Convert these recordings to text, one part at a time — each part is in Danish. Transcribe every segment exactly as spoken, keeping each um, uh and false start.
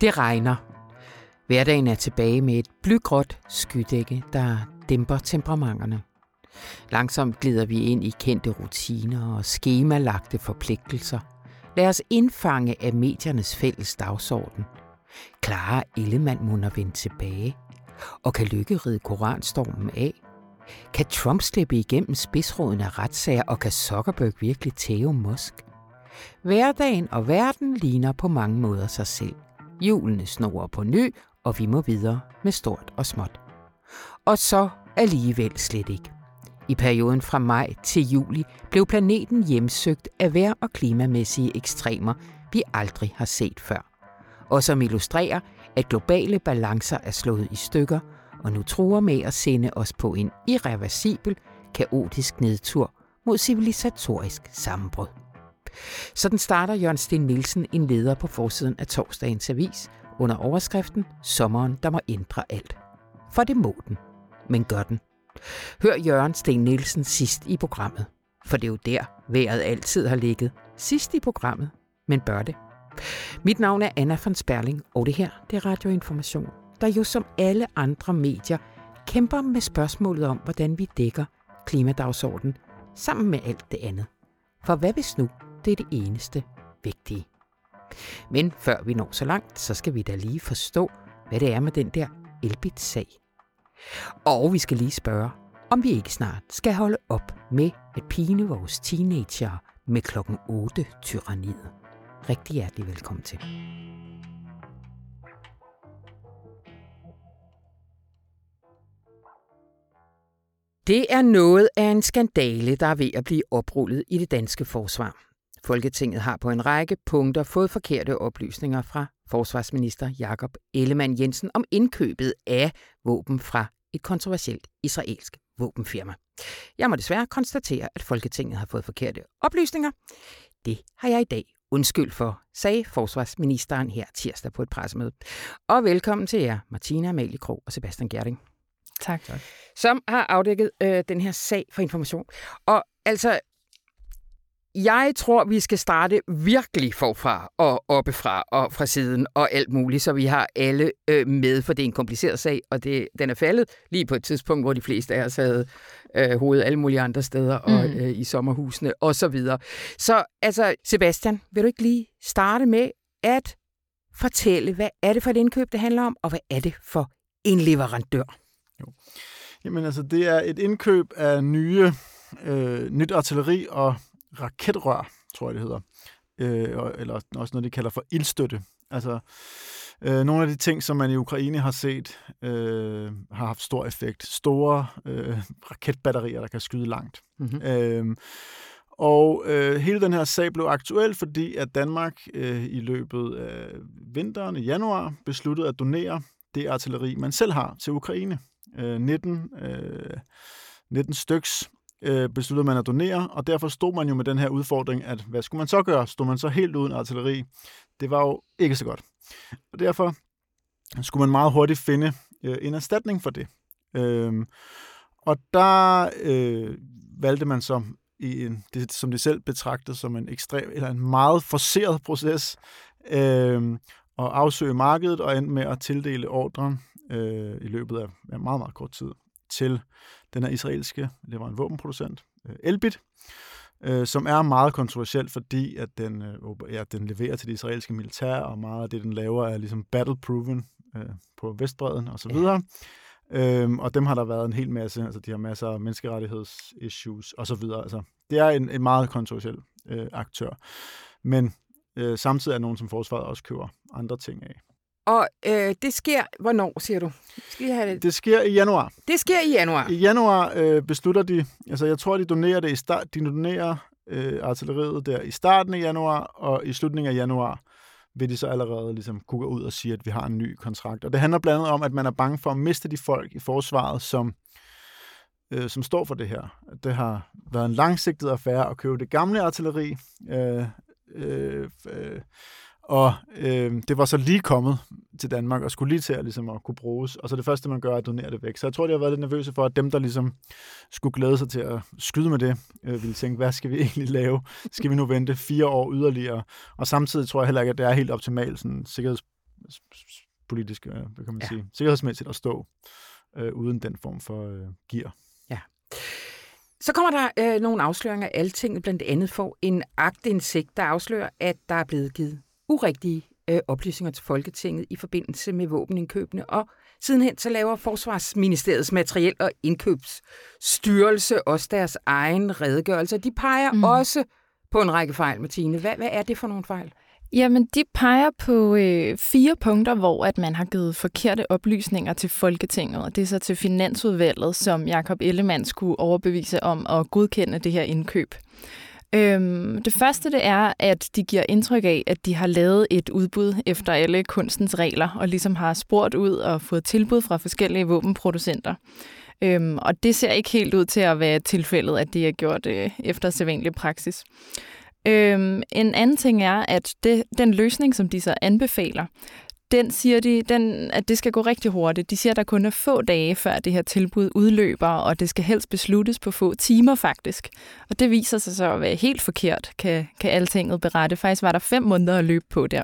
Det regner. Hverdagen er tilbage med et blygråt skydække, der dæmper temperamenterne. Langsomt glider vi ind i kendte rutiner og skemalagte forpligtelser. Lad os indfange af mediernes fælles dagsorden. Klarer Ellemann-Mund at vende tilbage? Og kan Lykke ride koranstormen af? Kan Trump slippe igennem spidsråden af retssager, og kan Zuckerberg virkelig tæve Musk? Hverdagen og verden ligner på mange måder sig selv. Hjulene snor på ny, og vi må videre med stort og småt. Og så alligevel slet ikke. I perioden fra maj til juli blev planeten hjemsøgt af vejr- og klimamæssige ekstremer, vi aldrig har set før. Og som illustrerer, at globale balancer er slået i stykker, og nu truer med at sende os på en irreversibel, kaotisk nedtur mod civilisatorisk sammenbrud. Sådan starter Jørgen Steen Nielsen en leder på forsiden af torsdagens avis under overskriften Sommeren, der må ændre alt. For det må den, men gør den. Hør Jørgen Steen Nielsen sidst i programmet, for det er jo der, vejret altid har ligget. Sidst i programmet, men bør det. Mit navn er Anna von Sperling, og det her det er Radio Information, der jo som alle andre medier kæmper med spørgsmålet om, hvordan vi dækker klimadagsordenen sammen med alt det andet. For hvad hvis nu? Det er det eneste vigtige. Men før vi når så langt, så skal vi da lige forstå, hvad det er med den der Elbit-sag. Og vi skal lige spørge, om vi ikke snart skal holde op med at pine vores teenager med klokken otte-tyranniet. Rigtig hjertelig velkommen til. Det er noget af en skandale, der er ved at blive oprullet i det danske forsvar. Folketinget har på en række punkter fået forkerte oplysninger fra forsvarsminister Jakob Ellemann Jensen om indkøbet af våben fra et kontroversielt israelsk våbenfirma. Jeg må desværre konstatere, at Folketinget har fået forkerte oplysninger. Det har jeg i dag undskyld for, sagde forsvarsministeren her tirsdag på et pressemøde. Og velkommen til jer, Martine, Amalie Krogh og Sebastian Gjerding. Tak. tak. Som har afdækket øh, den her sag for Information. Og altså... Jeg tror, vi skal starte virkelig forfra og oppefra og fra siden og alt muligt, så vi har alle øh, med, for det er en kompliceret sag, og det, den er faldet lige på et tidspunkt, hvor de fleste af os havde øh, hovedet alle mulige andre steder og mm. øh, i sommerhusene og så videre. Så altså, Sebastian, vil du ikke lige starte med at fortælle, hvad er det for et indkøb, det handler om, og hvad er det for en leverandør? Jo. Jamen altså, det er et indkøb af nye, øh, nyt artilleri og raketrør, tror jeg det hedder, øh, eller også noget, de kalder for ildstøtte. Altså, øh, nogle af de ting, som man i Ukraine har set, øh, har haft stor effekt. Store øh, raketbatterier, der kan skyde langt. Mm-hmm. Øh, og øh, hele den her sag blev aktuel, fordi at Danmark øh, i løbet af vinteren i januar besluttede at donere det artilleri, man selv har til Ukraine. Øh, nitten styks besluttede man at donere, og derfor stod man jo med den her udfordring, at hvad skulle man så gøre? Stod man så helt uden artilleri? Det var jo ikke så godt. Og derfor skulle man meget hurtigt finde øh, en erstatning for det. Øhm, og der øh, valgte man så, i en, det, som de selv betragtede som en ekstrem, eller en meget forceret proces, øh, at afsøge markedet og endte med at tildele ordren øh, i løbet af ja, meget, meget kort tid til den her israelske våbenproducent, Elbit, øh, som er meget kontroversiel, fordi at den, øh, ja, den leverer til det israelske militær, og meget af det, den laver, er ligesom battle-proven øh, på Vestbredden osv. Ja. Øhm, og dem har der været en hel masse, altså de har masser af menneskerettighedsissues osv. Altså, det er en, en meget kontroversiel øh, aktør. Men øh, samtidig er nogen, som forsvaret også køber andre ting af. Og øh, det sker, hvornår, siger du? Skal jeg have det? Det sker i januar. Det sker i januar. I januar øh, beslutter de, altså jeg tror, de donerer det i start, de donerer øh, artilleriet der i starten af januar, og i slutningen af januar vil de så allerede ligesom kunne gå ud og sige, at vi har en ny kontrakt. Og det handler blandt andet om, at man er bange for at miste de folk i forsvaret, som, øh, som står for det her. Det har været en langsigtet affære at købe det gamle artilleri, øh, øh, øh, Og øh, det var så lige kommet til Danmark, og skulle lige til at, ligesom, at kunne bruges. Og så det første, man gør, er at donere det væk. Så jeg tror, de har været lidt nervøse for, at dem, der ligesom skulle glæde sig til at skyde med det, øh, ville tænke, hvad skal vi egentlig lave? Skal vi nu vente fire år yderligere? Og samtidig tror jeg heller ikke, at det er helt optimalt sådan, sikkerheds, politisk, øh, hvad kan man ja. sige, sikkerhedsmæssigt at stå øh, uden den form for øh, gear. Ja. Så kommer der øh, nogle afsløringer af Altinget, blandt andet får en aktindsigt, der afslører, at der er blevet givet urigtige øh, oplysninger til Folketinget i forbindelse med våbenindkøbene. Og sidenhen så laver Forsvarsministeriets materiel- og indkøbsstyrelse også deres egen redegørelse. De peger mm. også på en række fejl, Martine. Hvad, hvad er det for nogle fejl? Jamen, de peger på øh, fire punkter, hvor at man har givet forkerte oplysninger til Folketinget, og det er så til Finansudvalget, som Jakob Ellemann skulle overbevise om at godkende det her indkøb. Øhm, det første det er, at de giver indtryk af, at de har lavet et udbud efter alle kunstens regler, og ligesom har spurgt ud og fået tilbud fra forskellige våbenproducenter. Øhm, og det ser ikke helt ud til at være tilfældet, at de har gjort øh, efter sædvanlig praksis. Øhm, en anden ting er, at det, den løsning, som de så anbefaler, den siger de, den, at det skal gå rigtig hurtigt. De siger, at der kun er få dage, før det her tilbud udløber, og det skal helst besluttes på få timer faktisk. Og det viser sig så at være helt forkert, kan, kan Altinget berette. Faktisk var der fem måneder at løbe på der.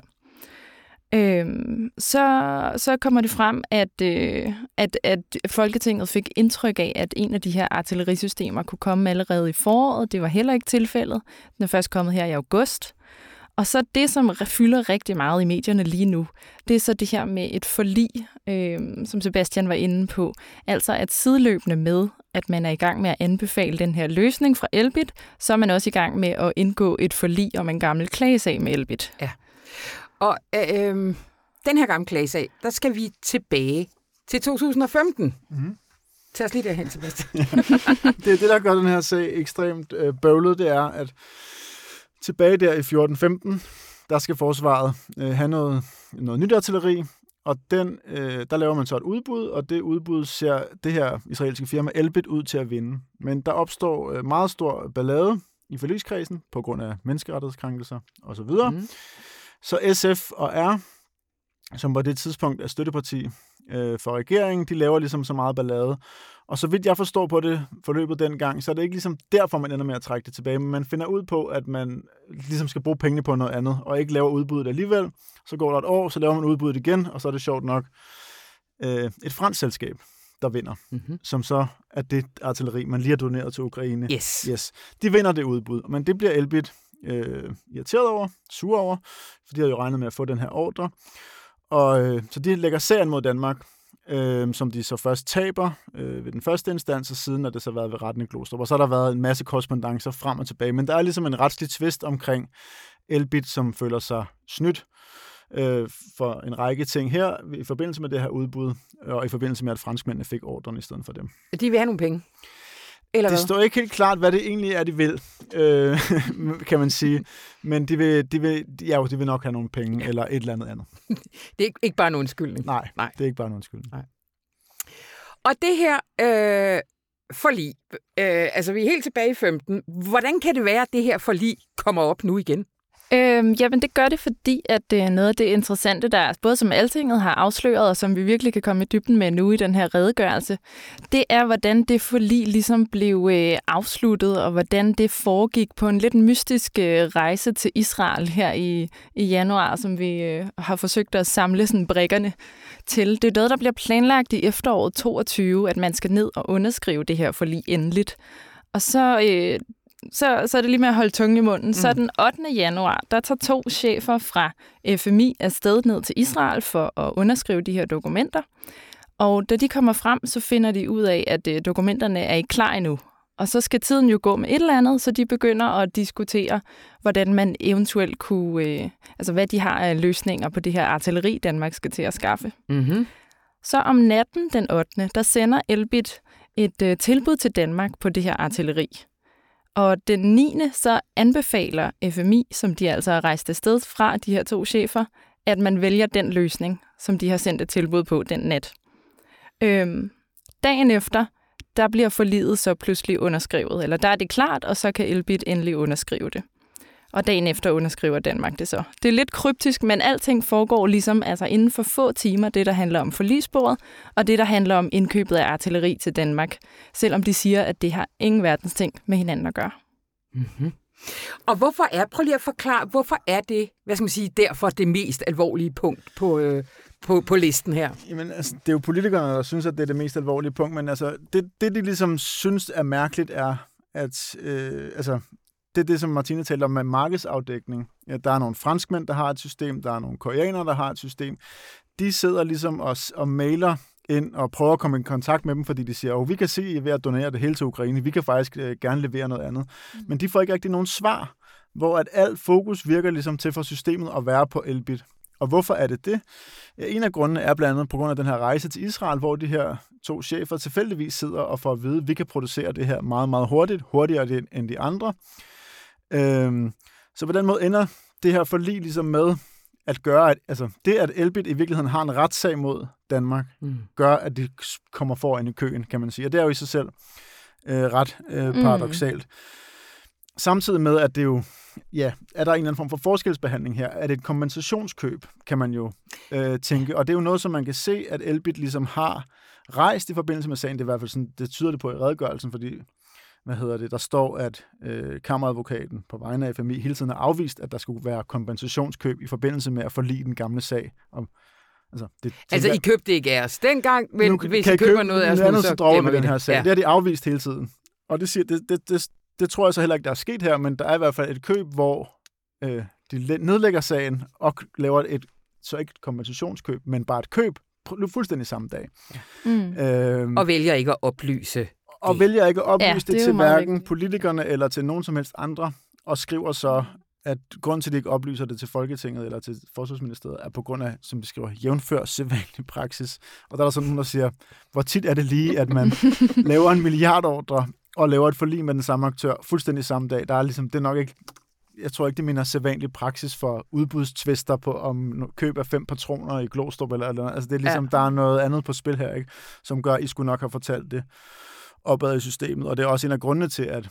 Øhm, så, så kommer det frem, at, øh, at, at Folketinget fik indtryk af, at en af de her artillerisystemer kunne komme allerede i foråret. Det var heller ikke tilfældet. Den er først kommet her i august. Og så det, som fylder rigtig meget i medierne lige nu, det er så det her med et forlig, øh, som Sebastian var inde på. Altså at sideløbende med, at man er i gang med at anbefale den her løsning fra Elbit, så er man også i gang med at indgå et forlig om en gammel klagesag med Elbit. Ja. Og øh, den her gamle klagesag, der skal vi tilbage til to tusind og femten. Mm-hmm. Tag os lige derhen, Sebastian. Det er det, der gør den her sag ekstremt øh, bøvlet, det er, at tilbage der i fjorten femten, der skal Forsvaret øh, have noget, noget nyt artilleri, og den, øh, der laver man så et udbud, og det udbud ser det her israelske firma Elbit ud til at vinde. Men der opstår øh, meget stor ballade i forligskredsen på grund af menneskerettighedskrænkelser osv., mm. Så S F og R, som på det tidspunkt er støtteparti øh, for regeringen, de laver ligesom så meget ballade. Og så vidt jeg forstår på det forløbet dengang, så er det ikke ligesom derfor, man ender med at trække det tilbage. Men man finder ud på, at man ligesom skal bruge pengene på noget andet, og ikke laver udbuddet alligevel. Så går der et år, så laver man udbuddet igen, og så er det sjovt nok øh, et fransk selskab, der vinder. Mm-hmm. Som så er det artilleri, man lige har doneret til Ukraine. Yes. yes. De vinder det udbud, men det bliver Elbit Øh, irriteret over, sur over, for de havde jo regnet med at få den her ordre. Og, øh, så de lægger serien mod Danmark, øh, som de så først taber øh, ved den første instans, og siden har det så været ved retten i Glostrup. Og så har der været en masse korrespondancer frem og tilbage, men der er ligesom en retslig tvist omkring Elbit, som føler sig snydt øh, for en række ting her, i forbindelse med det her udbud, og i forbindelse med, at franskmændene fik ordren i stedet for dem. De vil have nogle penge. Det står ikke helt klart, hvad det egentlig er, de vil, øh, kan man sige. Men de vil, de, vil, ja, de vil nok have nogle penge, ja. Eller et eller andet andet. Det er ikke bare en undskyldning. Nej, Nej, det er ikke bare en undskyldning. Nej. Og det her øh, forlig, øh, altså vi er helt tilbage i femten. Hvordan kan det være, at det her forlig kommer op nu igen? Øhm, jamen det gør det, fordi at øh, noget af det interessante, der både som Altinget har afsløret, og som vi virkelig kan komme i dybden med nu i den her redegørelse, det er, hvordan det forlig ligesom blev øh, afsluttet, og hvordan det foregik på en lidt mystisk øh, rejse til Israel her i, i januar, som vi øh, har forsøgt at samle sådan brikkerne til. Det er noget, der bliver planlagt i efteråret toogtyve, at man skal ned og underskrive det her forlig endeligt. Og så... Øh, Så, så er det lige med at holde tungen i munden. Mm. Så den ottende januar, der tager to chefer fra F M I afsted ned til Israel for at underskrive de her dokumenter. Og da de kommer frem, så finder de ud af, at dokumenterne er ikke klar endnu. Og så skal tiden jo gå med et eller andet, så de begynder at diskutere, hvordan man eventuelt kunne... Øh, altså, hvad de har af løsninger på det her artilleri, Danmark skal til at skaffe. Mm-hmm. Så om natten den ottende, der sender Elbit et øh, tilbud til Danmark på det her artilleri. Og den niende så anbefaler F M I, som de altså har rejst afsted fra, de her to chefer, at man vælger den løsning, som de har sendt et tilbud på den nat. Øhm, dagen efter, der bliver forliget så pludselig underskrevet, eller der er det klart, og så kan Elbit endelig underskrive det. Og dagen efter underskriver Danmark det så. Det er lidt kryptisk, men alting foregår ligesom altså inden for få timer, det der handler om forligsbordet, og det der handler om indkøbet af artilleri til Danmark, selvom de siger, at det har ingen verdens ting med hinanden at gøre. Mm-hmm. Og hvorfor er, prøv lige at forklare, hvorfor er det, hvad skal man sige, derfor det mest alvorlige punkt på, øh, på, på listen her? Jamen, altså, det er jo politikerne, der synes, at det er det mest alvorlige punkt, men altså, det, det de ligesom synes er mærkeligt, er, at øh, altså, det er det, som Martine taler om med markedsafdækning. Ja, der er nogle franskmænd, der har et system, der er nogle koreanere, der har et system. De sidder ligesom og, og mailer ind og prøver at komme i kontakt med dem, fordi de siger, at oh, vi kan se, at I er ved at donere det hele til Ukraine, vi kan faktisk øh, gerne levere noget andet. Mm. Men de får ikke rigtig nogen svar, hvor at alt fokus virker ligesom til for systemet at være på Elbit. Og hvorfor er det det? Ja, en af grundene er blandt andet på grund af den her rejse til Israel, hvor de her to chefer tilfældigvis sidder og får at vide, at vi kan producere det her meget, meget hurtigt, hurtigere end de andre. Øhm, så på den måde ender det her forlig ligesom med at gøre, at altså, det, at Elbit i virkeligheden har en retssag mod Danmark, mm. gør, at de kommer foran i køen, kan man sige. Og det er jo i sig selv øh, ret øh, paradoksalt. Mm. Samtidig med, at det jo, ja, er der en eller anden form for forskelsbehandling her? Er det et kompensationskøb, kan man jo øh, tænke. Og det er jo noget, som man kan se, at Elbit ligesom har rejst i forbindelse med sagen. Det er i hvert fald sådan, det tyder det på i redegørelsen, fordi hvad hedder det, der står, at øh, kammeradvokaten på vegne af familie hele tiden har afvist, at der skulle være kompensationskøb i forbindelse med at forlige den gamle sag. Og, altså, det, altså I købte ikke af os dengang, men nu, hvis I køber købe noget af os, nu, så gemmer vi den her sag. Ja. Det har de afvist hele tiden. Og det, siger, det, det, det, det tror jeg så heller ikke, der er sket her, men der er i hvert fald et køb, hvor øh, de nedlægger sagen og laver et, så ikke et kompensationskøb, men bare et køb fuldstændig samme dag. Mm. Øhm, og vælger ikke at oplyse Og vælger ikke at oplyse ja, det, det til hverken politikerne eller til nogen som helst andre, og skriver så, at grunden til, at de ikke oplyser det til Folketinget eller til Forsvarsministeriet, er på grund af, som de skriver, jævnfør sædvanlig praksis. Og der er der sådan nogen, der siger, hvor tit er det lige, at man laver en milliardordre og laver et forlig med den samme aktør fuldstændig samme dag. Der er ligesom, det er nok ikke, jeg tror ikke, det minder sædvanlig praksis for udbudstvister på om køb af fem patroner i Glostrup eller eller andet. Altså det er ligesom, ja. Der er noget andet på spil her, ikke? Som gør, at I skulle nok have fortalt det opad i systemet, og det er også en af grundene til, at,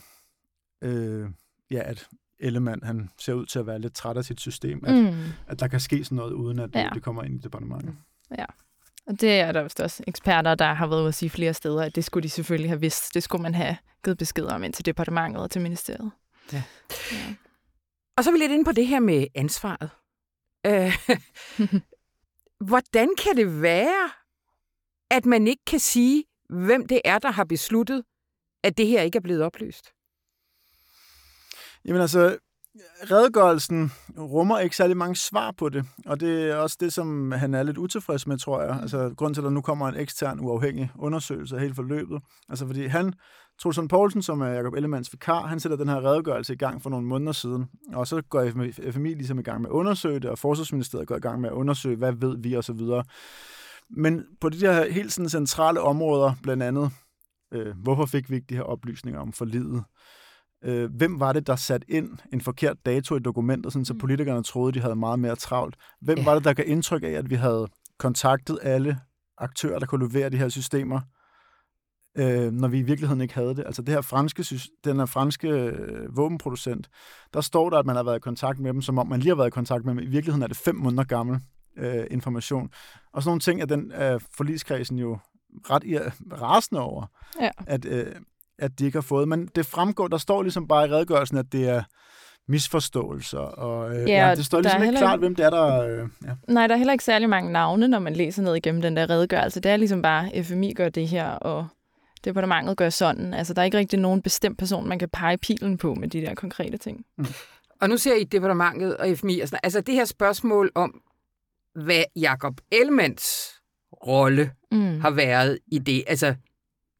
øh, ja, at Ellemann, han ser ud til at være lidt træt af sit system, at, mm. at der kan ske sådan noget, uden at ja. det kommer ind i departementet. Ja, og det er der vist også eksperter, der har været ude at sige flere steder, at det skulle de selvfølgelig have vidst, det skulle man have givet besked om ind til departementet og til ministeriet. Ja. Ja. Og så er vi lidt inde på det her med ansvaret. Øh, hvordan kan det være, at man ikke kan sige, hvem det er, der har besluttet, at det her ikke er blevet oplyst? Jamen altså, redegørelsen rummer ikke særlig mange svar på det, og det er også det, som han er lidt utilfreds med, tror jeg. Altså, grunden til, at der nu kommer en ekstern uafhængig undersøgelse af hele forløbet. Altså, fordi han, Troels Poulsen, som er Jakob Ellemanns vikar, han sætter den her redegørelse i gang for nogle måneder siden, og så går F M I ligesom i gang med at undersøge det, og Forsvarsministeriet går i gang med at undersøge, hvad ved vi, og så videre. Men på de her helt sådan centrale områder, blandt andet, øh, hvorfor fik vi ikke de her oplysninger om forliget? Øh, hvem var det, der satte ind en forkert dato i dokumentet, sådan, så politikerne troede, de havde meget mere travlt? Hvem ja. var det, der gav indtryk af, at vi havde kontaktet alle aktører, der kunne levere de her systemer, øh, når vi i virkeligheden ikke havde det? Altså det her franske, den her franske øh, våbenproducent, der står der, at man har været i kontakt med dem, som om man lige har været i kontakt med dem. I virkeligheden er det fem måneder gammel information. Og sådan nogle ting er den øh, forligskredsen jo ret rasende over, ja. at, øh, at de ikke har fået. Men det fremgår, der står ligesom bare i redegørelsen, at det er misforståelser, og øh, ja, ja, det står ligesom ikke klart, hvem det er, der... Øh, ja. Nej, der er heller ikke særlig mange navne, når man læser ned igennem den der redegørelse. Det er ligesom bare, F M I gør det her, og departementet gør sådan. Altså, der er ikke rigtig nogen bestemt person, man kan pege pilen på med de der konkrete ting. Mm. Og nu ser I departementet og F M I, og sådan, altså det her spørgsmål om, hvad Jakob Ellemanns rolle mm. har været i det, altså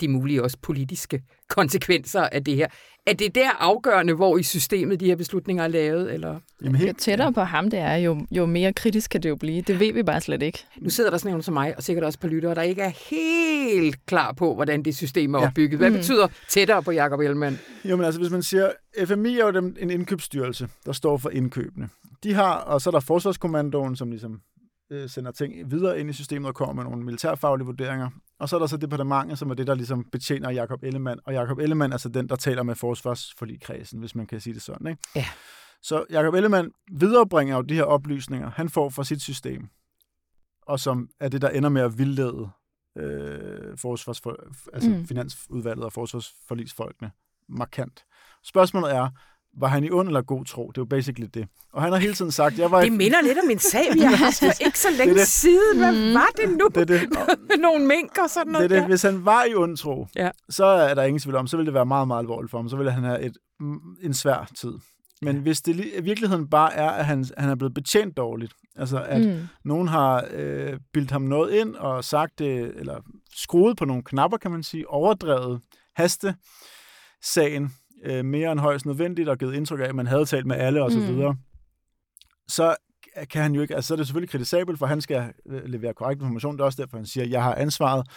de mulige også politiske konsekvenser af det her. Er det der afgørende, hvor i systemet de her beslutninger er lavet? Eller? Jamen, helt... Jo tættere på ham det er, jo, jo mere kritisk kan det jo blive. Det ved vi bare slet ikke. Nu sidder der sådan nogen som mig, og sikkert også på lyttere, der ikke er helt klar på, hvordan det system er opbygget. Hvad mm. betyder tættere på Jakob Ellemann? Jo, men altså hvis man siger, F M I er jo en indkøbsstyrelse, der står for indkøbene. De har, og så er der Forsvarskommandoen, som ligesom sender ting videre ind i systemet og kommer med nogle militærfaglige vurderinger. Og så er der så departementet, som er det, der ligesom betjener Jakob Ellemann. Og Jakob Ellemann er så den, der taler med forsvarsforligkredsen, hvis man kan sige det sådan, ikke? Ja. Så Jakob Ellemann viderebringer jo de her oplysninger, han får fra sit system, og som er det, der ender med at vildlede øh, forsvarsfor, altså mm. finansudvalget og forsvarsforligsfolkene markant. Spørgsmålet er, var han i ond eller god tro? Det var basically det. Og han har hele tiden sagt... Jeg var det i... minder lidt om en sag, vi har haft for ikke så længe det det. siden. Hvad mm. var det nu? Det det. Nogle mink og sådan noget. Det det. Der. Hvis han var i ond tro, ja. så er der ingen tvivl om, så ville det være meget, meget alvorligt for ham. Så ville han have et, en svær tid. Men hvis det i virkeligheden bare er, at han, han er blevet betjent dårligt, altså at mm. nogen har øh, bildt ham noget ind og sagt det, eller skruet på nogle knapper, kan man sige, overdrevet haste sagen øh, mere end højst nødvendigt og givet indtryk af, at man havde talt med alle og så videre, mm. så kan han jo ikke, altså så er det selvfølgelig kritisabelt, for han skal levere korrekt information, det er også derfor, han siger, at jeg har ansvaret,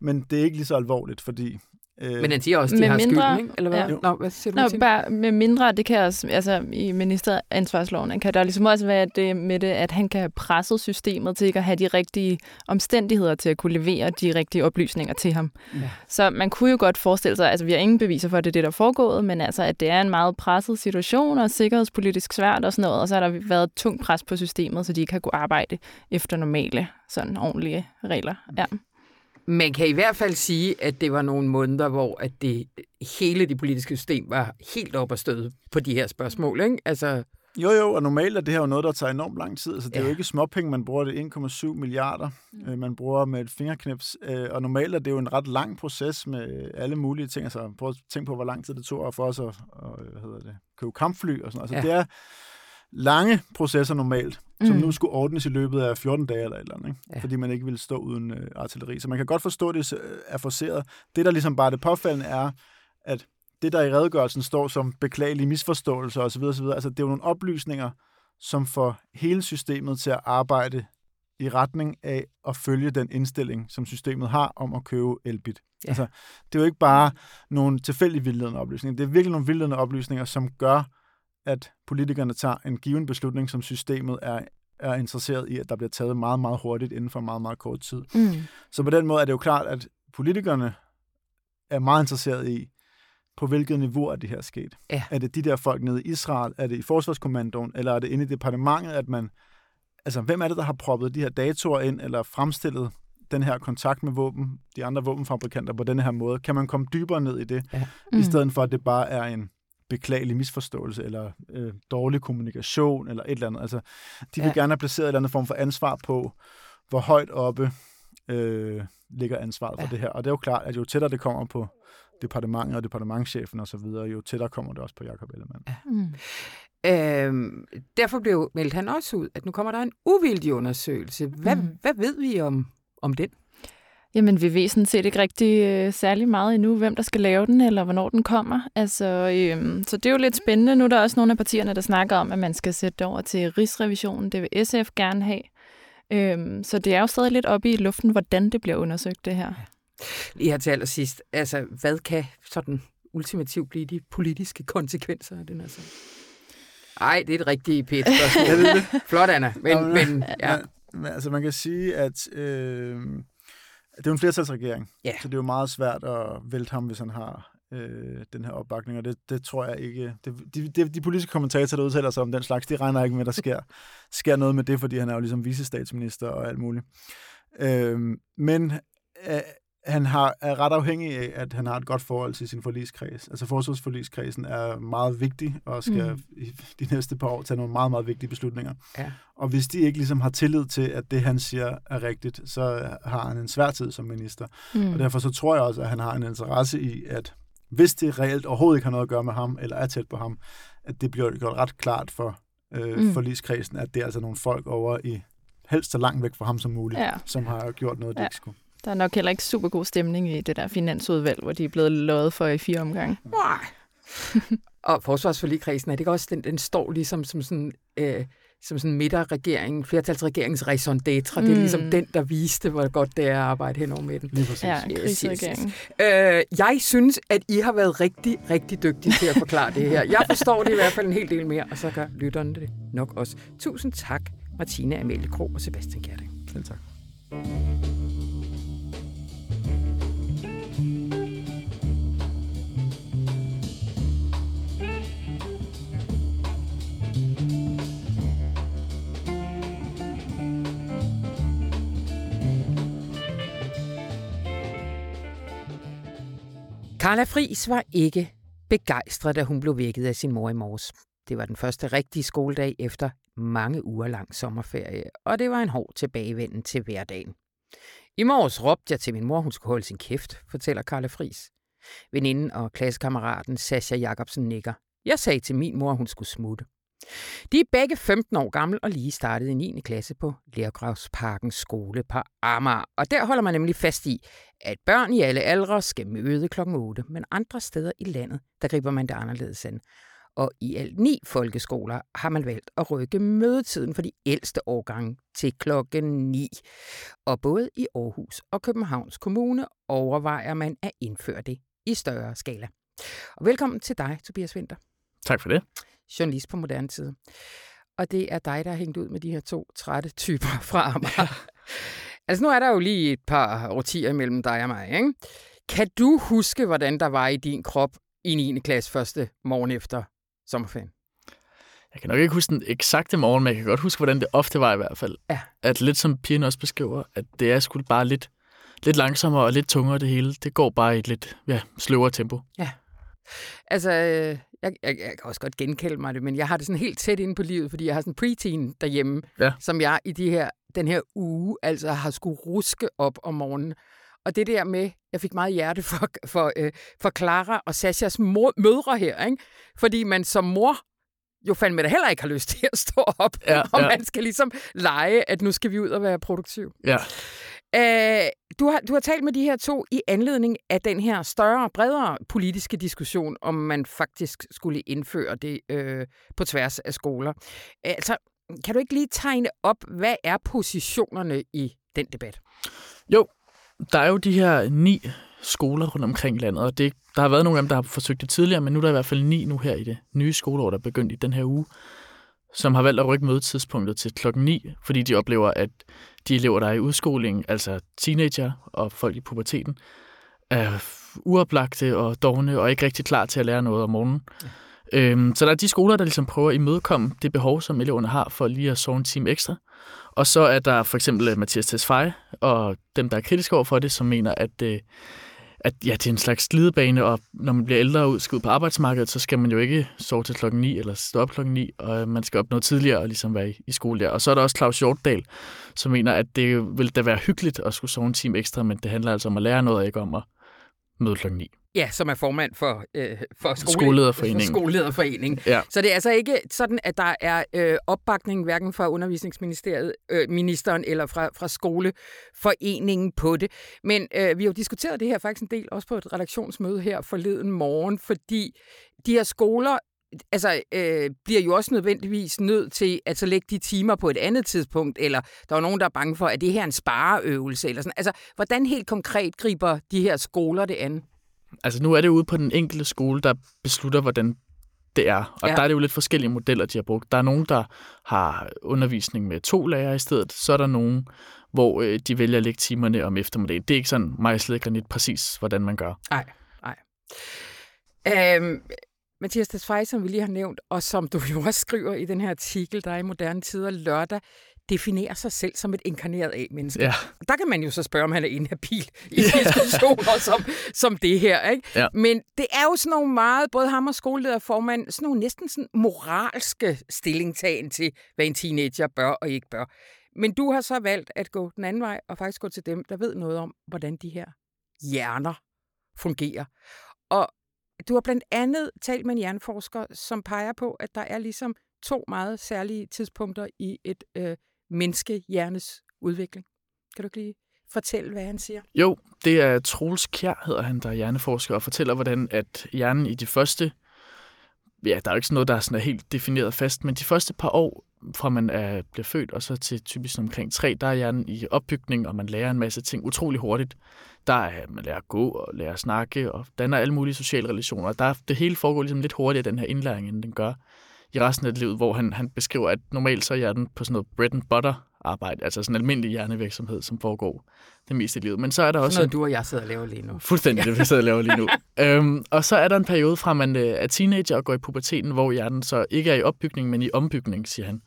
men det er ikke lige så alvorligt, fordi men han siger også, at de har skylden, ikke? Eller hvad? Ja. Nå, hvad siger du Nå, bare med mindre, det kan også, altså i ministeransvarsloven, kan der ligesom også være det med det, at han kan have presset systemet til ikke at have de rigtige omstændigheder til at kunne levere de rigtige oplysninger til ham. Ja. Så man kunne jo godt forestille sig, altså vi har ingen beviser for, at det er det, der er foregået, men altså at det er en meget presset situation og sikkerhedspolitisk svært og sådan noget, og så har der været tung pres på systemet, så de ikke har kunnet arbejde efter normale, sådan ordentlige regler. Ja. Man kan i hvert fald sige, at det var nogle måneder, hvor at det, hele det politiske system var helt op at støde på de her spørgsmål, ikke? Altså... Jo, jo, og normalt er det her jo noget, der tager enormt lang tid. Altså, det er ja. jo ikke småpenge, man bruger det en komma syv milliarder, mm. man bruger med et fingerknips. Og normalt er det jo en ret lang proces med alle mulige ting. Altså, prøv at tænke på, hvor lang tid det tog for os at og, hvad hedder det, købe kampfly og sådan noget. Altså, ja. det er lange processer normalt, som mm. nu skulle ordnes i løbet af fjorten dage eller et eller andet, ikke? Ja. Fordi man ikke ville stå uden øh, artilleri. Så man kan godt forstå, at det er forceret. Det, der ligesom bare det påfaldende er, at det, der i redegørelsen står som beklagelige misforståelser osv., osv. altså det er jo nogle oplysninger, som får hele systemet til at arbejde i retning af at følge den indstilling, som systemet har om at købe Elbit. Ja. Altså, det er jo ikke bare nogle tilfældige vildledende oplysninger. Det er virkelig nogle vildledende oplysninger, som gør, at politikerne tager en given beslutning, som systemet er, er interesseret i, at der bliver taget meget, meget hurtigt inden for meget, meget kort tid. Mm. Så på den måde er det jo klart, at politikerne er meget interesseret i, på hvilket niveau er det her sket. Ja. Er det de der folk nede i Israel? Er det i Forsvarskommandoen? Eller er det inde i departementet, at man... Altså, hvem er det, der har proppet de her datoer ind, eller fremstillet den her kontakt med våben, de andre våbenfabrikanter på den her måde? Kan man komme dybere ned i det, ja. mm. i stedet for, at det bare er en beklagelig misforståelse, eller øh, dårlig kommunikation, eller et eller andet. Altså, de vil ja. gerne have placeret en eller anden form for ansvar på, hvor højt oppe øh, ligger ansvaret ja. for det her. Og det er jo klart, at jo tættere det kommer på departementet og departementschefen og så videre, jo tættere kommer det også på Jakob Ellemann. Ja. Mm. Øhm, derfor blev meldt han også ud, at nu kommer der en uvildig undersøgelse. Hvad, mm. hvad ved vi om, om den? Jamen, vi ved sådan set ikke rigtig øh, særlig meget endnu, hvem der skal lave den, eller hvornår den kommer. Altså, øh, så det er jo lidt spændende. Nu er der også nogle af partierne, der snakker om, at man skal sætte over til Rigsrevisionen. Det vil S F gerne have. Øh, så det er jo stadig lidt oppe i luften, hvordan det bliver undersøgt, det her. Lige her til allersidst. Altså, hvad kan sådan ultimativt blive de politiske konsekvenser af den her sag? Ej, det er et rigtigt pænt spørgsmål. Flot, Anna. Men, men, ja. Altså, man kan sige, at... Øh... Det er jo en flertalsregering, yeah. så det er jo meget svært at vælte ham, hvis han har øh, den her opbakning, og det, det tror jeg ikke... Det, de, de, de politiske kommentatorer, der udtaler sig om den slags, de regner ikke med, at der sker, sker noget med det, fordi han er jo ligesom vicestatsminister og alt muligt. Øh, men øh, han har, er ret afhængig af, at han har et godt forhold til sin forligskreds. Altså forsvarsforligskredsen er meget vigtig, og skal mm. i de næste par år tage nogle meget, meget vigtige beslutninger. Ja. Og hvis de ikke ligesom har tillid til, at det, han siger, er rigtigt, så har han en svær tid som minister. Mm. Og derfor så tror jeg også, at han har en interesse i, at hvis det reelt overhovedet ikke har noget at gøre med ham, eller er tæt på ham, at det bliver gjort ret klart for øh, mm. forligskredsen, at det er altså nogle folk over i helst så langt væk fra ham som muligt, ja. som har gjort noget, de ja. ikke skulle. Der er nok heller ikke super god stemning i det der finansudvalg, hvor de er blevet løjet for i fire omgange. Og forsvarsforligkredsen er det også, den, den står ligesom som sådan, øh, som sådan midterregeringen, flertalsregeringens raison d'être. Mm. Det er ligesom den, der viste, hvor godt det er at arbejde henover med den. Lige præcis. Ja, krigsregeringen. Øh, jeg synes, at I har været rigtig, rigtig dygtige til at forklare det her. Jeg forstår det i hvert fald en hel del mere, og så gør lytterne det nok også. Tusind tak, Martine, Amalie Krogh og Sebastian Gjerding. Selv tak. Carla Friis var ikke begejstret, da hun blev vækket af sin mor i morges. Det var den første rigtige skoledag efter mange uger lang sommerferie, og det var en hård tilbagevenden til hverdagen. I morges råbte jeg til min mor, hun skulle holde sin kæft, fortæller Carla Friis. Veninden og klassekammeraten Sascha Jakobsen nikker. Jeg sagde til min mor, hun skulle smutte. De er begge femten år gamle og lige startede i niende klasse på Lærgravsparkens skole på Amager. Og der holder man nemlig fast i, at børn i alle aldre skal møde klokken otte, men andre steder i landet, der griber man det anderledes an. Og i alt ni folkeskoler har man valgt at rykke mødetiden for de ældste årgange til klokken ni. Og både i Aarhus og Københavns Kommune overvejer man at indføre det i større skala. Og velkommen til dig, Tobias Winther. Tak for det. Journalist på Moderne Tid. Og det er dig, der har hængt ud med de her to trætte typer fra mig. Ja. Altså nu er der jo lige et par årtier mellem dig og mig, ikke? Kan du huske, hvordan der var i din krop i niende klasse første morgen efter sommerferien? Jeg kan nok ikke huske den eksakte morgen, men jeg kan godt huske, hvordan det ofte var i hvert fald. Ja. At lidt som pigen også beskriver, at det er sgu bare lidt, lidt langsommere og lidt tungere det hele. Det går bare i et lidt ja, sløvere tempo. Ja. Altså, jeg, jeg, jeg kan også godt genkende mig det, men jeg har det sådan helt tæt inde på livet, fordi jeg har sådan en preteen derhjemme, ja. Som jeg i de her, den her uge altså har skulle ruske op om morgenen. Og det der med, jeg fik meget hjerte for, for, øh, for Clara og Sashas mor, mødre her, ikke? Fordi man som mor jo fandme da heller ikke har lyst til at stå op, ja, og ja. Man skal ligesom lege, at nu skal vi ud og være produktiv. Ja. Æh, du, har, du har talt med de her to i anledning af den her større, bredere politiske diskussion, om man faktisk skulle indføre det øh, på tværs af skoler. Altså, kan du ikke lige tegne op, hvad er positionerne i den debat? Jo, der er jo de her ni skoler rundt omkring landet, og det, der har været nogle af dem, der har forsøgt det tidligere, men nu er der i hvert fald ni nu her i det nye skoleår, der er begyndt i den her uge, som har valgt at rykke mødetidspunktet til klokken ni, fordi de oplever, at de elever, der er i udskolingen, altså teenager og folk i puberteten, er uoplagte og dovne og ikke rigtig klar til at lære noget om morgenen. Ja. Øhm, så der er de skoler, der ligesom prøver at imødekomme det behov, som eleverne har for lige at sove en time ekstra. Og så er der for eksempel Mathias Tesfaye og dem, der er kritiske over for det, som mener, at, øh, at ja, det er en slags glidebane, og når man bliver ældre og skal ud på arbejdsmarkedet, så skal man jo ikke sove til klokken ni eller stå op klokken ni, og man skal op noget tidligere og ligesom være i, i skole der. Og så er der også Claus Hjortdal, som mener, at det vil da være hyggeligt at skulle sove en time ekstra, men det handler altså om at lære noget, og ikke om at møde klokken ni. Ja, som er formand for, øh, for skole- skolelederforeningen. For skolelederforeningen. Ja. Så det er altså ikke sådan, at der er øh, opbakning hverken fra undervisningsministeriet, øh, ministeren eller fra, fra skoleforeningen på det. Men øh, vi har jo diskuteret det her faktisk en del, også på et redaktionsmøde her forleden morgen, fordi de her skoler altså, øh, bliver jo også nødvendigvis nødt til at så lægge de timer på et andet tidspunkt, eller der er nogen, der er bange for, at det her er en spareøvelse, eller sådan. Altså, hvordan helt konkret griber de her skoler det an? Altså nu er det ude på den enkelte skole, der beslutter, hvordan det er. Og ja. Der er det jo lidt forskellige modeller, de har brugt. Der er nogen, der har undervisning med to lærere i stedet. Så er der nogen, hvor øh, de vælger at lægge timerne om eftermiddagen. Det er ikke sådan mejslet granit præcis, hvordan man gør. Nej, nej. Øhm, Mathias Tesfaye, som vi lige har nævnt, og som du jo også skriver i den her artikel, der er i Moderne Tider lørdag, definerer sig selv som et inkarneret A-menneske. Ja. Der kan man jo så spørge, om han er inhabil i diskussioner som, som det her. Ikke? Ja. Men det er jo sådan nogle meget, både ham og skolelederformand, sådan nogle næsten sådan moralske stillingtagen til, hvad en teenager bør og ikke bør. Men du har så valgt at gå den anden vej, og faktisk gå til dem, der ved noget om, hvordan de her hjerner fungerer. Og du har blandt andet talt med en hjerneforsker, som peger på, at der er ligesom to meget særlige tidspunkter i et øh, menneskehjernes udvikling. Kan du ikke lige fortælle, hvad han siger? Jo, det er Troels Kjær, hedder han, der er hjerneforsker, og fortæller, hvordan at hjernen i de første, ja, der er jo ikke sådan noget, der er sådan helt defineret fast, men de første par år, fra man er, bliver født, og så til typisk omkring tre, der er hjernen i opbygning, og man lærer en masse ting utrolig hurtigt. Der er, man lærer at gå, og lærer at snakke, og danner alle mulige sociale relationer. Der er, det hele foregår ligesom lidt hurtigere, den her indlæring, end den gør i resten af livet, hvor han, han beskriver, at normalt så er hjernen på sådan noget bread and butter arbejde, altså sådan en almindelig hjernevirksomhed, som foregår det meste i livet. Men så er der også sådan noget, en... du og jeg sidder og laver lige nu. Fuldstændig, det vi sidder og laver lige nu. øhm, og så er der en periode fra, man er teenager og går i puberteten, hvor hjernen så ikke er i opbygning, men i ombygning, siger han.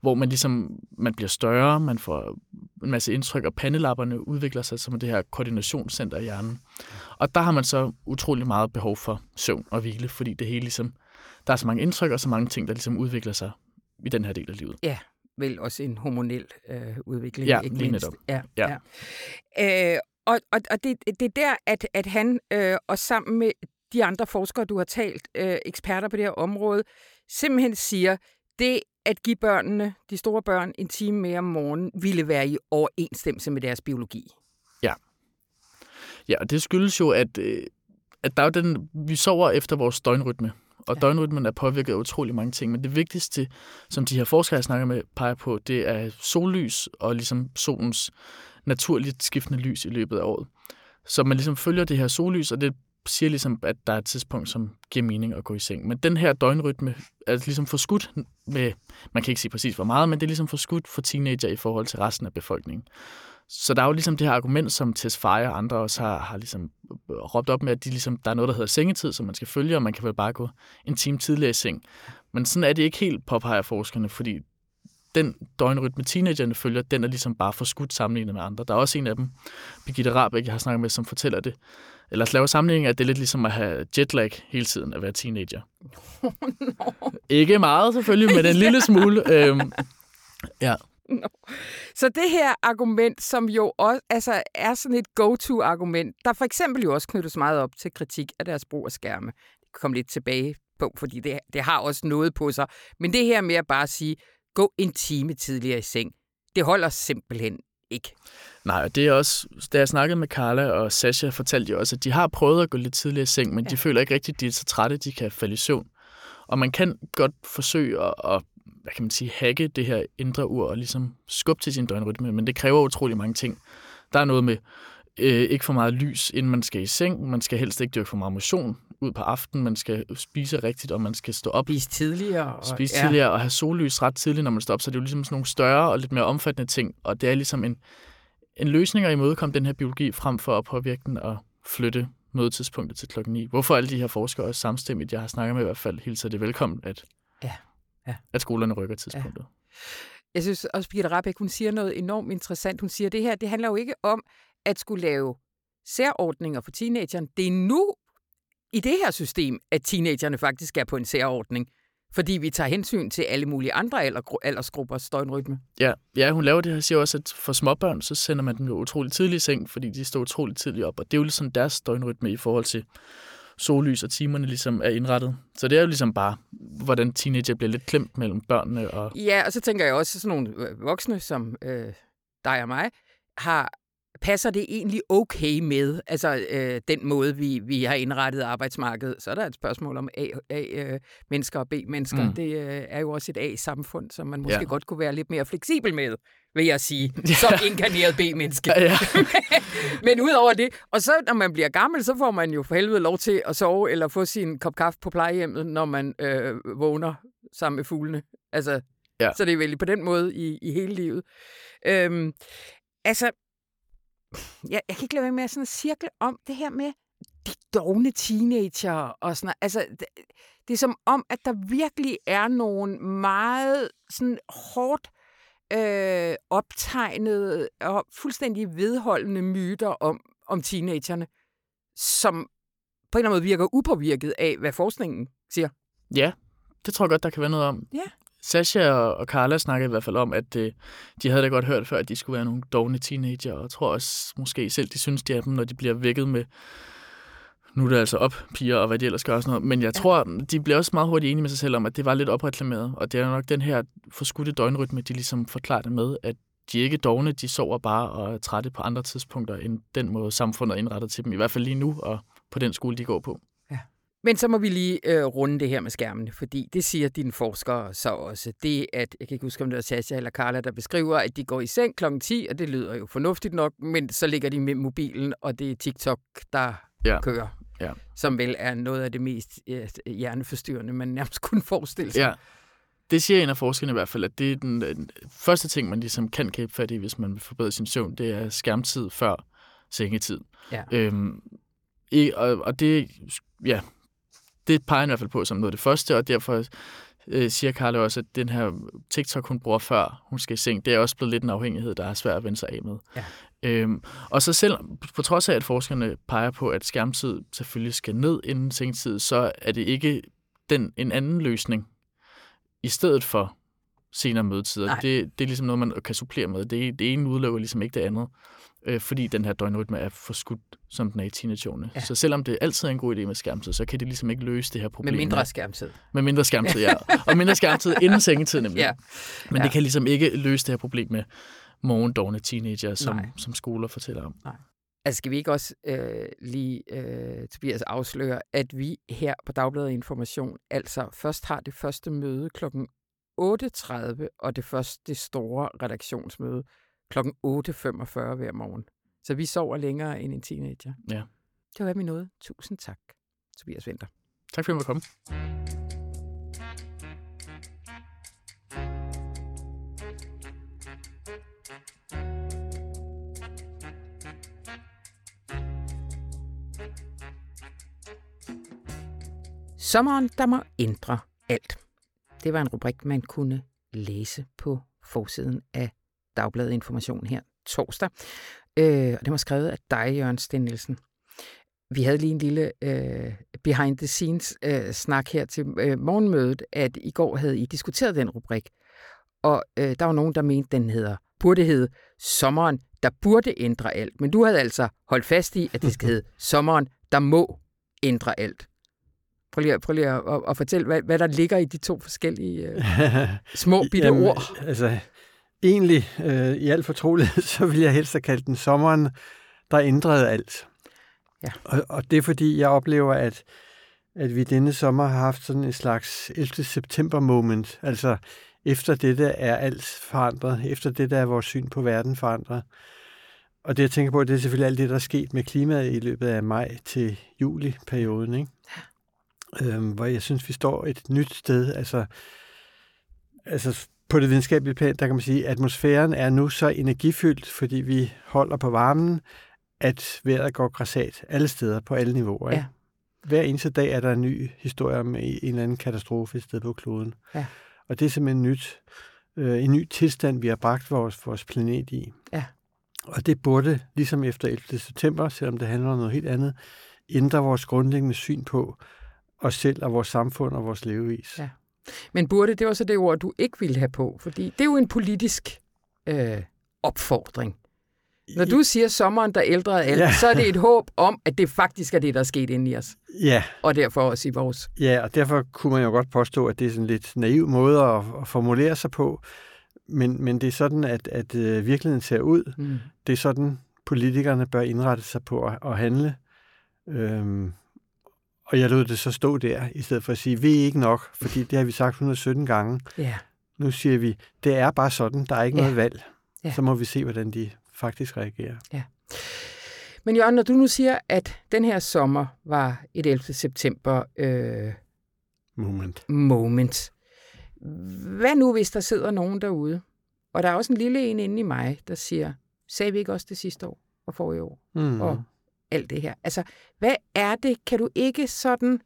hvor man ligesom man bliver større, man får en masse indtryk, og pandelapperne udvikler sig som det her koordinationscenter i hjernen. Og der har man så utrolig meget behov for søvn og hvile, fordi det hele ligesom, der er så mange indtryk og så mange ting, der ligesom udvikler sig i den her del af livet. Ja, vel også en hormonel øh, udvikling. Ja, ikke lige mindst. Netop. Ja, ja. Ja. Øh, og og det, det er der, at, at han øh, og sammen med de andre forskere, du har talt, øh, eksperter på det her område, simpelthen siger, det at give børnene, de store børn, en time mere om morgenen, ville være i overensstemmelse med deres biologi. Ja. Ja, og det skyldes jo, at, at der er den, vi sover efter vores døgnrytme, og ja. Døgnrytmen er påvirket af utrolig mange ting, men det vigtigste, som de her forskere snakker med, peger på, det er sollys og ligesom solens naturligt skiftende lys i løbet af året. Så man ligesom følger det her sollys, og det siger ligesom, at der er et tidspunkt, som giver mening at gå i seng. Men den her døgnrytme er ligesom forskudt med, man kan ikke sige præcis hvor meget, men det er ligesom forskudt for teenager i forhold til resten af befolkningen. Så der er jo ligesom det her argument, som Tesfaye og andre også har, har ligesom råbt op med, at de ligesom, der er noget, der hedder sengetid, som man skal følge, og man kan vel bare gå en time tidligere i seng. Men sådan er det ikke helt, påpeger forskerne, fordi den døgnrytme teenagerne følger, den er ligesom bare forskudt sammenlignet med andre. Der er også en af dem, Birgitte Rabe, jeg har snakket med, som fortæller det. Eller laver sammenligning, at det er lidt ligesom at have jetlag hele tiden at være teenager. Oh, no. Ikke meget selvfølgelig, men en lille smule. Øhm, ja. No. Så det her argument, som jo også altså er sådan et go-to-argument, der for eksempel jo også knyttes meget op til kritik af deres brug af skærme. Det kom lidt tilbage på, fordi det, det har også noget på sig. Men det her med at bare sige, gå en time tidligere i seng, det holder simpelthen ikke. Nej, og det er også, da jeg snakkede med Carla og Sasha, fortalte de også, at de har prøvet at gå lidt tidligere i seng, men ja. De føler ikke rigtigt, at de er så trætte, de kan falde i søvn. Og man kan godt forsøge at, at hvad kan man sige, hacke det her indre ur og ligesom skubbe til sin døgnrytme, men det kræver utrolig mange ting. Der er noget med øh, ikke for meget lys, inden man skal i seng, man skal helst ikke dyrke for meget motion ud på aftenen, man skal spise rigtigt, og man skal stå op. Spise tidligere. Og, spise ja. tidligere og have sollys ret tidligt, når man står op, så det er jo ligesom sådan nogle større og lidt mere omfattende ting, og det er ligesom en en løsning at imødekomme den her biologi frem for at påvirke den og flytte mødetidspunktet til klokken ni. Hvorfor alle de her forskere også samstemmigt, jeg har snakket med i hvert fald, hilser det velkommen, at, ja. Ja. at skolerne rykker tidspunktet. Ja. Jeg synes også, Birgitte Rabeck, hun siger noget enormt interessant. Hun siger, at det her det handler jo ikke om at skulle lave særordninger for teenageren. Det er nu i det her system, at teenagerne faktisk er på en særordning, fordi vi tager hensyn til alle mulige andre aldersgruppers døgnrytme. Ja, ja, hun laver det her, siger også, at for småbørn, så sender man dem jo utrolig tidlig i seng, fordi de står utrolig tidligt op, og det er jo ligesom deres døgnrytme i forhold til sollys og timerne ligesom er indrettet. Så det er jo ligesom bare, hvordan teenager bliver lidt klemt mellem børnene. Og ja, og så tænker jeg også, sådan nogle voksne som øh, dig og mig, har passer det egentlig okay med, altså øh, den måde, vi, vi har indrettet arbejdsmarkedet? Så er der et spørgsmål om A, A mennesker og B-mennesker. Mm. Det øh, er jo også et A-samfund, som man måske ja. godt kunne være lidt mere fleksibel med, vil jeg sige, ja. som inkarneret B-menneske. Ja, ja. Men ud over det, og så når man bliver gammel, så får man jo for helvede lov til at sove eller få sin kop kaffe på plejehjemmet, når man øh, vågner sammen med fuglene. Altså, ja. Så det er vel på den måde i, i hele livet. Øhm, altså, Jeg, jeg kan ikke lade være med at sådan cirkle om det her med de dovne teenager og sådan noget. Altså, det, det er som om, at der virkelig er nogle meget sådan hårdt øh, optegnede og fuldstændig vedholdende myter om, om teenagerne, som på en eller anden måde virker upåvirket af, hvad forskningen siger. Ja, det tror jeg godt, der kan være noget om. Ja. Sasha og Carla snakkede i hvert fald om, at øh, de havde da godt hørt før, at de skulle være nogle dovne teenager, og jeg tror også måske selv, de synes, de er dem, når de bliver vækket med, nu er det altså op, piger, og hvad de ellers gør og sådan noget. Men jeg ja. tror, de bliver også meget hurtigt enige med sig selv om, at det var lidt opreklameret, og det er nok den her forskudte døgnrytme, de ligesom forklarer det med, at de ikke dovne, de sover bare og er trætte på andre tidspunkter, end den måde samfundet er indrettet til dem, i hvert fald lige nu, og på den skole, de går på. Men så må vi lige øh, runde det her med skærmene, fordi det siger dine forskere så også. Det at, jeg kan ikke huske, om det var Sasha eller Carla, der beskriver, at de går i seng klokken ti, og det lyder jo fornuftigt nok, men så ligger de med mobilen, og det er TikTok, der ja. kører, ja. som vel er noget af det mest øh, hjerneforstyrrende, man nærmest kunne forestille sig. Ja. Det siger en af forskerne i hvert fald, at det er den, den første ting, man ligesom kan kæbe fat i, hvis man vil forbedre sin søvn, det er skærmtid før sengetid. Ja. Øhm, og, og det, ja... Det peger i hvert fald på som noget af det første, og derfor øh, siger Carla også, at den her TikTok, hun bruger før hun skal i seng, det er også blevet lidt en afhængighed, der er svært at vende sig af med. Ja. Øhm, og så selv, på trods af, at forskerne peger på, at skærmtid selvfølgelig skal ned inden sengtid, så er det ikke den, en anden løsning i stedet for senere mødetider. Det, det er ligesom noget, man kan supplere med. Det, det ene udelukker ligesom ikke det andet, øh, fordi den her døgnrytme er forskudt, som den er i teenageårene. Ja. Så selvom det altid er en god idé med skærmtid, så kan det ligesom ikke løse det her problem. Med mindre skærmtid. Med mindre skærmtid, ja. Og mindre skærmtid inden sengetid nemlig. Ja. Men ja. Det kan ligesom ikke løse det her problem med morgendårne teenager, som, som skoler fortæller om. Nej. Altså skal vi ikke også øh, lige, øh, Tobias, afsløre, at vi her på Dagbladet Information altså først har det første møde klokken otte tredive, og det første det store redaktionsmøde klokken otte femogfyrre hver morgen. Så vi sover længere end en teenager. Ja. Det var min nåde. Tusind tak, Tobias Winther. Tak fordi du måtte komme. Sommeren, der må ændre alt. Det var en rubrik, man kunne læse på forsiden af Dagbladet Information her torsdag. Øh, og det var skrevet af dig, Jørgen Steen Nielsen. Vi havde lige en lille øh, behind-the-scenes-snak øh, her til øh, morgenmødet, at i går havde I diskuteret den rubrik. Og øh, der var nogen, der mente, den hedder, burde hedde Sommeren, der burde ændre alt. Men du havde altså holdt fast i, at det skal hedde Sommeren, der må ændre alt. Prøv lige, prøv lige at, at, at fortælle, hvad, hvad der ligger i de to forskellige uh, små bitte Jamen, ord. Altså, egentlig, øh, i al fortrolighed, så vil jeg helst have kaldt den sommeren, der ændrede alt. Ja. Og, og det er fordi, jeg oplever, at, at vi denne sommer har haft sådan en slags ellevte september moment. Altså, efter dette er alt forandret. Efter dette er vores syn på verden forandret. Og det, jeg tænker på, det er selvfølgelig alt det, der er sket med klimaet i løbet af maj til juli-perioden, ikke? Øhm, hvor jeg synes, vi står et nyt sted. Altså, altså på det videnskabelige plan, der kan man sige, at atmosfæren er nu så energifyldt, fordi vi holder på varmen, at vejret går grassat alle steder på alle niveauer. Ja. Hver eneste dag er der en ny historie om en eller anden katastrofe et sted på kloden. Ja. Og det er simpelthen nyt. Øh, en ny tilstand, vi har bragt vores, vores planet i. Ja. Og det burde, ligesom efter ellevte september, selvom det handler om noget helt andet, ændre vores grundlæggende syn på os selv og vores samfund og vores levevis. Ja. Men burde, det var så det ord, du ikke ville have på, fordi det er jo en politisk øh, opfordring. Når du siger sommeren, der ældrede alt, ja. Så er det et håb om, at det faktisk er det, der er sket inde i os. Ja. Og derfor også i vores. Ja, og derfor kunne man jo godt påstå, at det er sådan en lidt naiv måde at, at formulere sig på, men, men det er sådan, at, at virkeligheden ser ud. Mm. Det er sådan, politikerne bør indrette sig på at, at handle. Øhm. Og jeg lod det så stå der, i stedet for at sige, vi er ikke nok, fordi det har vi sagt et hundrede og sytten gange. Yeah. Nu siger vi, det er bare sådan, der er ikke yeah. noget valg. Yeah. Så må vi se, hvordan de faktisk reagerer. Yeah. Men Jørgen, når du nu siger, at den her sommer var et ellevte september øh, moment. moment. Hvad nu, hvis der sidder nogen derude? Og der er også en lille en inde i mig, der siger, sagde vi ikke også det sidste år og forrige år? Mm. Og alt det her. Altså, hvad er det? Kan du ikke sådan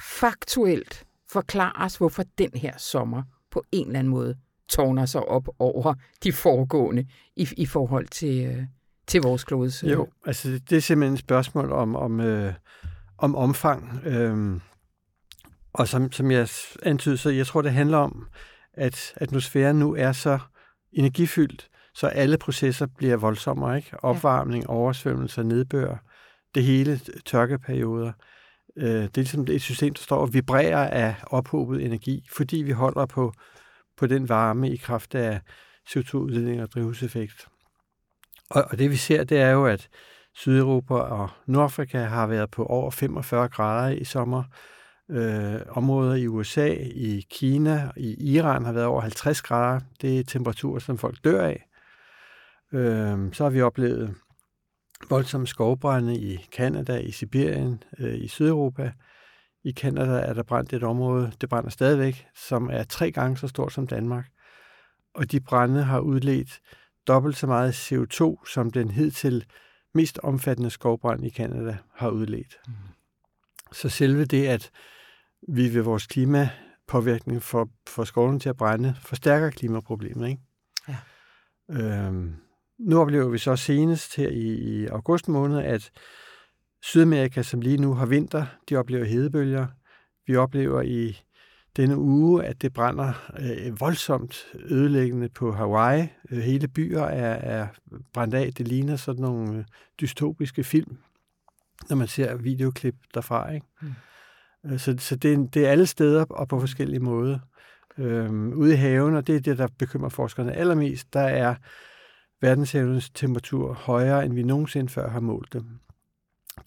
faktuelt forklare os, hvorfor den her sommer på en eller anden måde tårner sig op over de foregående i, i forhold til, øh, til vores klodes? Øh. Jo, altså det, det er simpelthen et spørgsmål om, om, øh, om omfang. Øh, og som, som jeg antydede, så jeg tror, det handler om, at atmosfæren nu er så energifyldt, så alle processer bliver voldsommere, ikke? Opvarmning, oversvømmelser, nedbør, det hele, tørkeperioder. Det er ligesom et system, der står og vibrerer af ophobet energi, fordi vi holder på, på den varme i kraft af C O to-udledning og drivhuseffekt. Og, og det vi ser, det er jo, at Sydeuropa og Nordafrika har været på over femogfyrre grader i sommer. Øh, områder i U S A, i Kina, i Iran har været over halvtreds grader. Det er temperaturer, som folk dør af. Så har vi oplevet voldsomme skovbrænde i Kanada, i Sibirien, øh, i Sydeuropa. I Kanada er der brændt et område, det brænder stadigvæk, som er tre gange så stort som Danmark. Og de brænde har udledt dobbelt så meget C O to, som den hidtil mest omfattende skovbrand i Kanada har udledt. Mm. Så selve det, at vi ved vores klima påvirkning for, for skoven til at brænde, forstærker klimaproblemet, ikke? Ja. Øhm, nu oplever vi så senest her i, i august måned, at Sydamerika, som lige nu har vinter, de oplever hedebølger. Vi oplever i denne uge, at det brænder øh, voldsomt ødelæggende på Hawaii. Øh, hele byer er, er brændt af. Det ligner sådan nogle øh, dystopiske film, når man ser videoklip derfra, ikke? Mm. Så, så det, er, det er alle steder og på forskellige måder. Øhm, ude i haven, og det er det, der bekymrer forskerne allermest, der er verdenshavens temperatur højere, end vi nogensinde før har målt dem.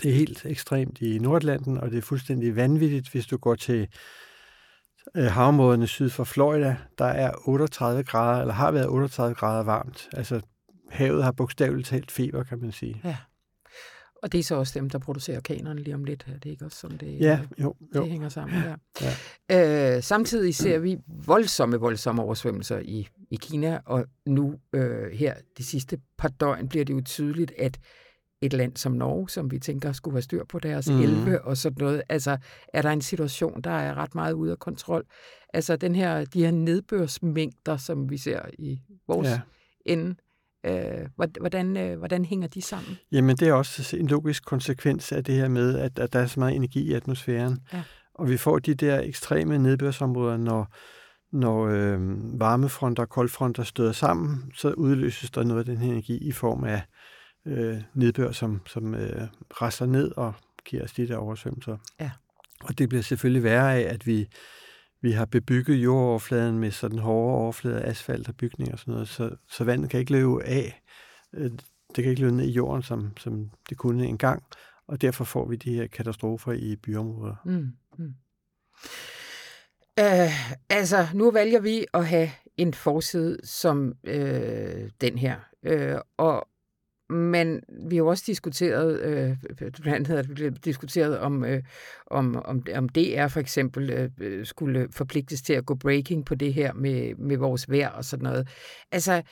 Det er helt ekstremt i Nordatlanten, og det er fuldstændig vanvittigt, hvis du går til øh, havområderne syd for Florida, der er otteogtredive grader, eller har været otteogtredive grader varmt. Altså, havet har bogstaveligt talt feber, kan man sige. Ja. Og det er så også dem, der producerer orkanerne lige om lidt. Det er ikke også sådan, det, ja, jo, jo. Det hænger sammen der. Ja. Øh, samtidig ser vi voldsomme, voldsomme oversvømmelser i, i Kina, og nu øh, her de sidste par døgn bliver det jo tydeligt, at et land som Norge, som vi tænker skulle have styr på deres mm. elve og sådan noget, altså er der en situation, der er ret meget ude af kontrol. Altså den her, de her nedbørsmængder, som vi ser i vores ja. ende, Hvordan, hvordan hænger de sammen? Jamen, det er også en logisk konsekvens af det her med, at, at der er så meget energi i atmosfæren. Ja. Og vi får de der ekstreme nedbørsområder, når, når øh, varmefronter og koldfronter støder sammen, så udløses der noget af den her energi i form af øh, nedbør, som, som øh, raster ned og giver os de der oversvømmelser. Ja. Og det bliver selvfølgelig værre af, at vi Vi har bebygget jordoverfladen med sådan hårde overflader, asfalt og bygninger og sådan noget, så, så vandet kan ikke løbe af. Det kan ikke løbe ned i jorden, som, som det kunne engang, og derfor får vi de her katastrofer i byområder. Mm, mm. Øh, altså, nu vælger vi at have en forside som øh, den her, øh, og men vi har også diskuteret, øh, blandt andet diskuteret om, øh, om, om, om D R for eksempel øh, skulle forpligtes til at gå breaking på det her med, med vores vejr og sådan noget. Altså,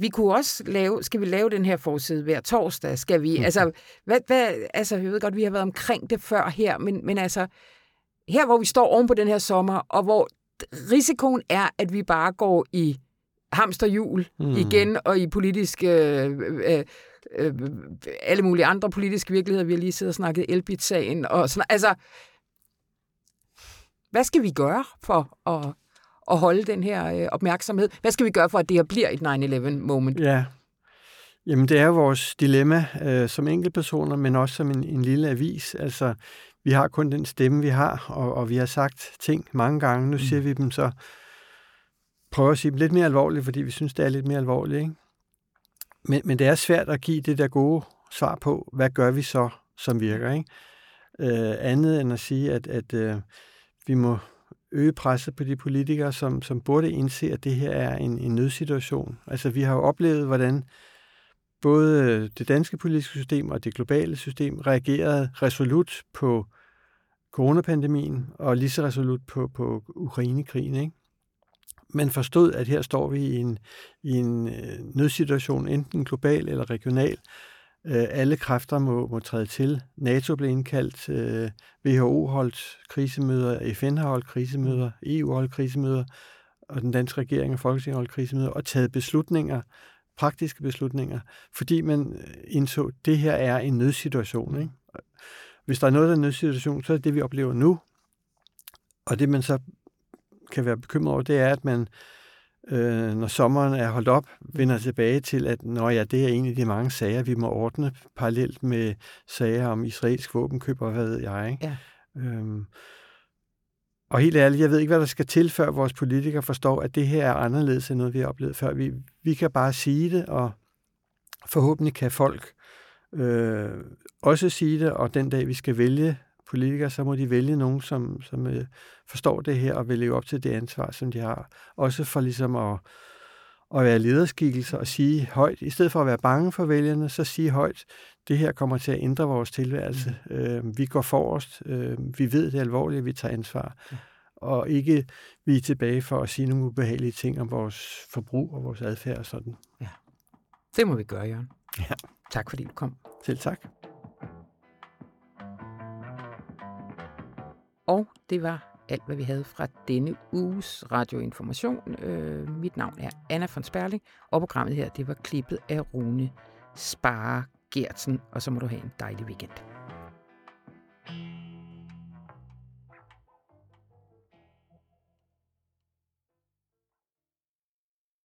vi kunne også lave, skal vi lave den her forside hver torsdag? Skal vi, okay. altså, hvad, hvad, altså, jeg ved godt, vi har været omkring det før her, men, men altså, her hvor vi står oven på den her sommer, og hvor risikoen er, at vi bare går i hamsterhjul mm. igen, og i politiske øh, øh, Øh, alle mulige andre politiske virkeligheder. Vi har lige siddet og snakket Elbit-sagen. Og sådan, altså, hvad skal vi gøre for at, at holde den her øh, opmærksomhed? Hvad skal vi gøre for, at det her bliver et nine eleven moment? Ja, jamen det er vores dilemma øh, som enkeltpersoner, men også som en, en lille avis. Altså, vi har kun den stemme, vi har, og, og vi har sagt ting mange gange. Nu siger mm. vi dem så, prøver at sige dem lidt mere alvorligt, fordi vi synes, det er lidt mere alvorligt, ikke? Men, men det er svært at give det der gode svar på, hvad gør vi så, som virker, ikke? Øh, andet end at sige, at, at øh, vi må øge presset på de politikere, som, som burde indse, at det her er en, en nødsituation. Altså, vi har jo oplevet, hvordan både det danske politiske system og det globale system reagerede resolut på coronapandemien, og lige så resolut på, på Ukrainekrigen, ikke? Man forstod, at her står vi i en, i en nødsituation, enten global eller regional. Alle kræfter må, må træde til. NATO blev indkaldt, W H O holdt krisemøder, F N har holdt krisemøder, E U holdt krisemøder, og den danske regering og Folketinget holdt krisemøder, og taget beslutninger, praktiske beslutninger, fordi man indså, at det her er en nødsituation, ikke? Hvis der er noget, der er en nødsituation, så er det det, vi oplever nu, og det man så kan være bekymret over, det er, at man, øh, når sommeren er holdt op, vender tilbage til, at nå ja, det er en af de mange sager, vi må ordne parallelt med sager om israelsk våbenkøb, og hvad ved jeg, ikke? Ja. Øhm, og helt ærligt, jeg ved ikke, hvad der skal til, før vores politikere forstår, at det her er anderledes end noget, vi har oplevet før. Vi, vi kan bare sige det, og forhåbentlig kan folk øh, også sige det, og den dag, vi skal vælge politikere, så må de vælge nogen, som, som øh, forstår det her og vil leve op til det ansvar, som de har. Også for ligesom at, at være lederskikkelser og sige højt, i stedet for at være bange for vælgerne, så sige højt, det her kommer til at ændre vores tilværelse. Mm. Øh, vi går forrest, øh, vi ved det alvorlige, vi tager ansvar. Mm. Og ikke vi er tilbage for at sige nogle ubehagelige ting om vores forbrug og vores adfærd og sådan. Ja, det må vi gøre, Jørgen. Ja. Tak fordi du kom. Selv tak. Og det var alt, hvad vi havde fra denne uges Radio Information. Øh, mit navn er Anna von Sperling, og programmet her, det var klippet af Rune Sparer-Gertsen, og så må du have en dejlig weekend.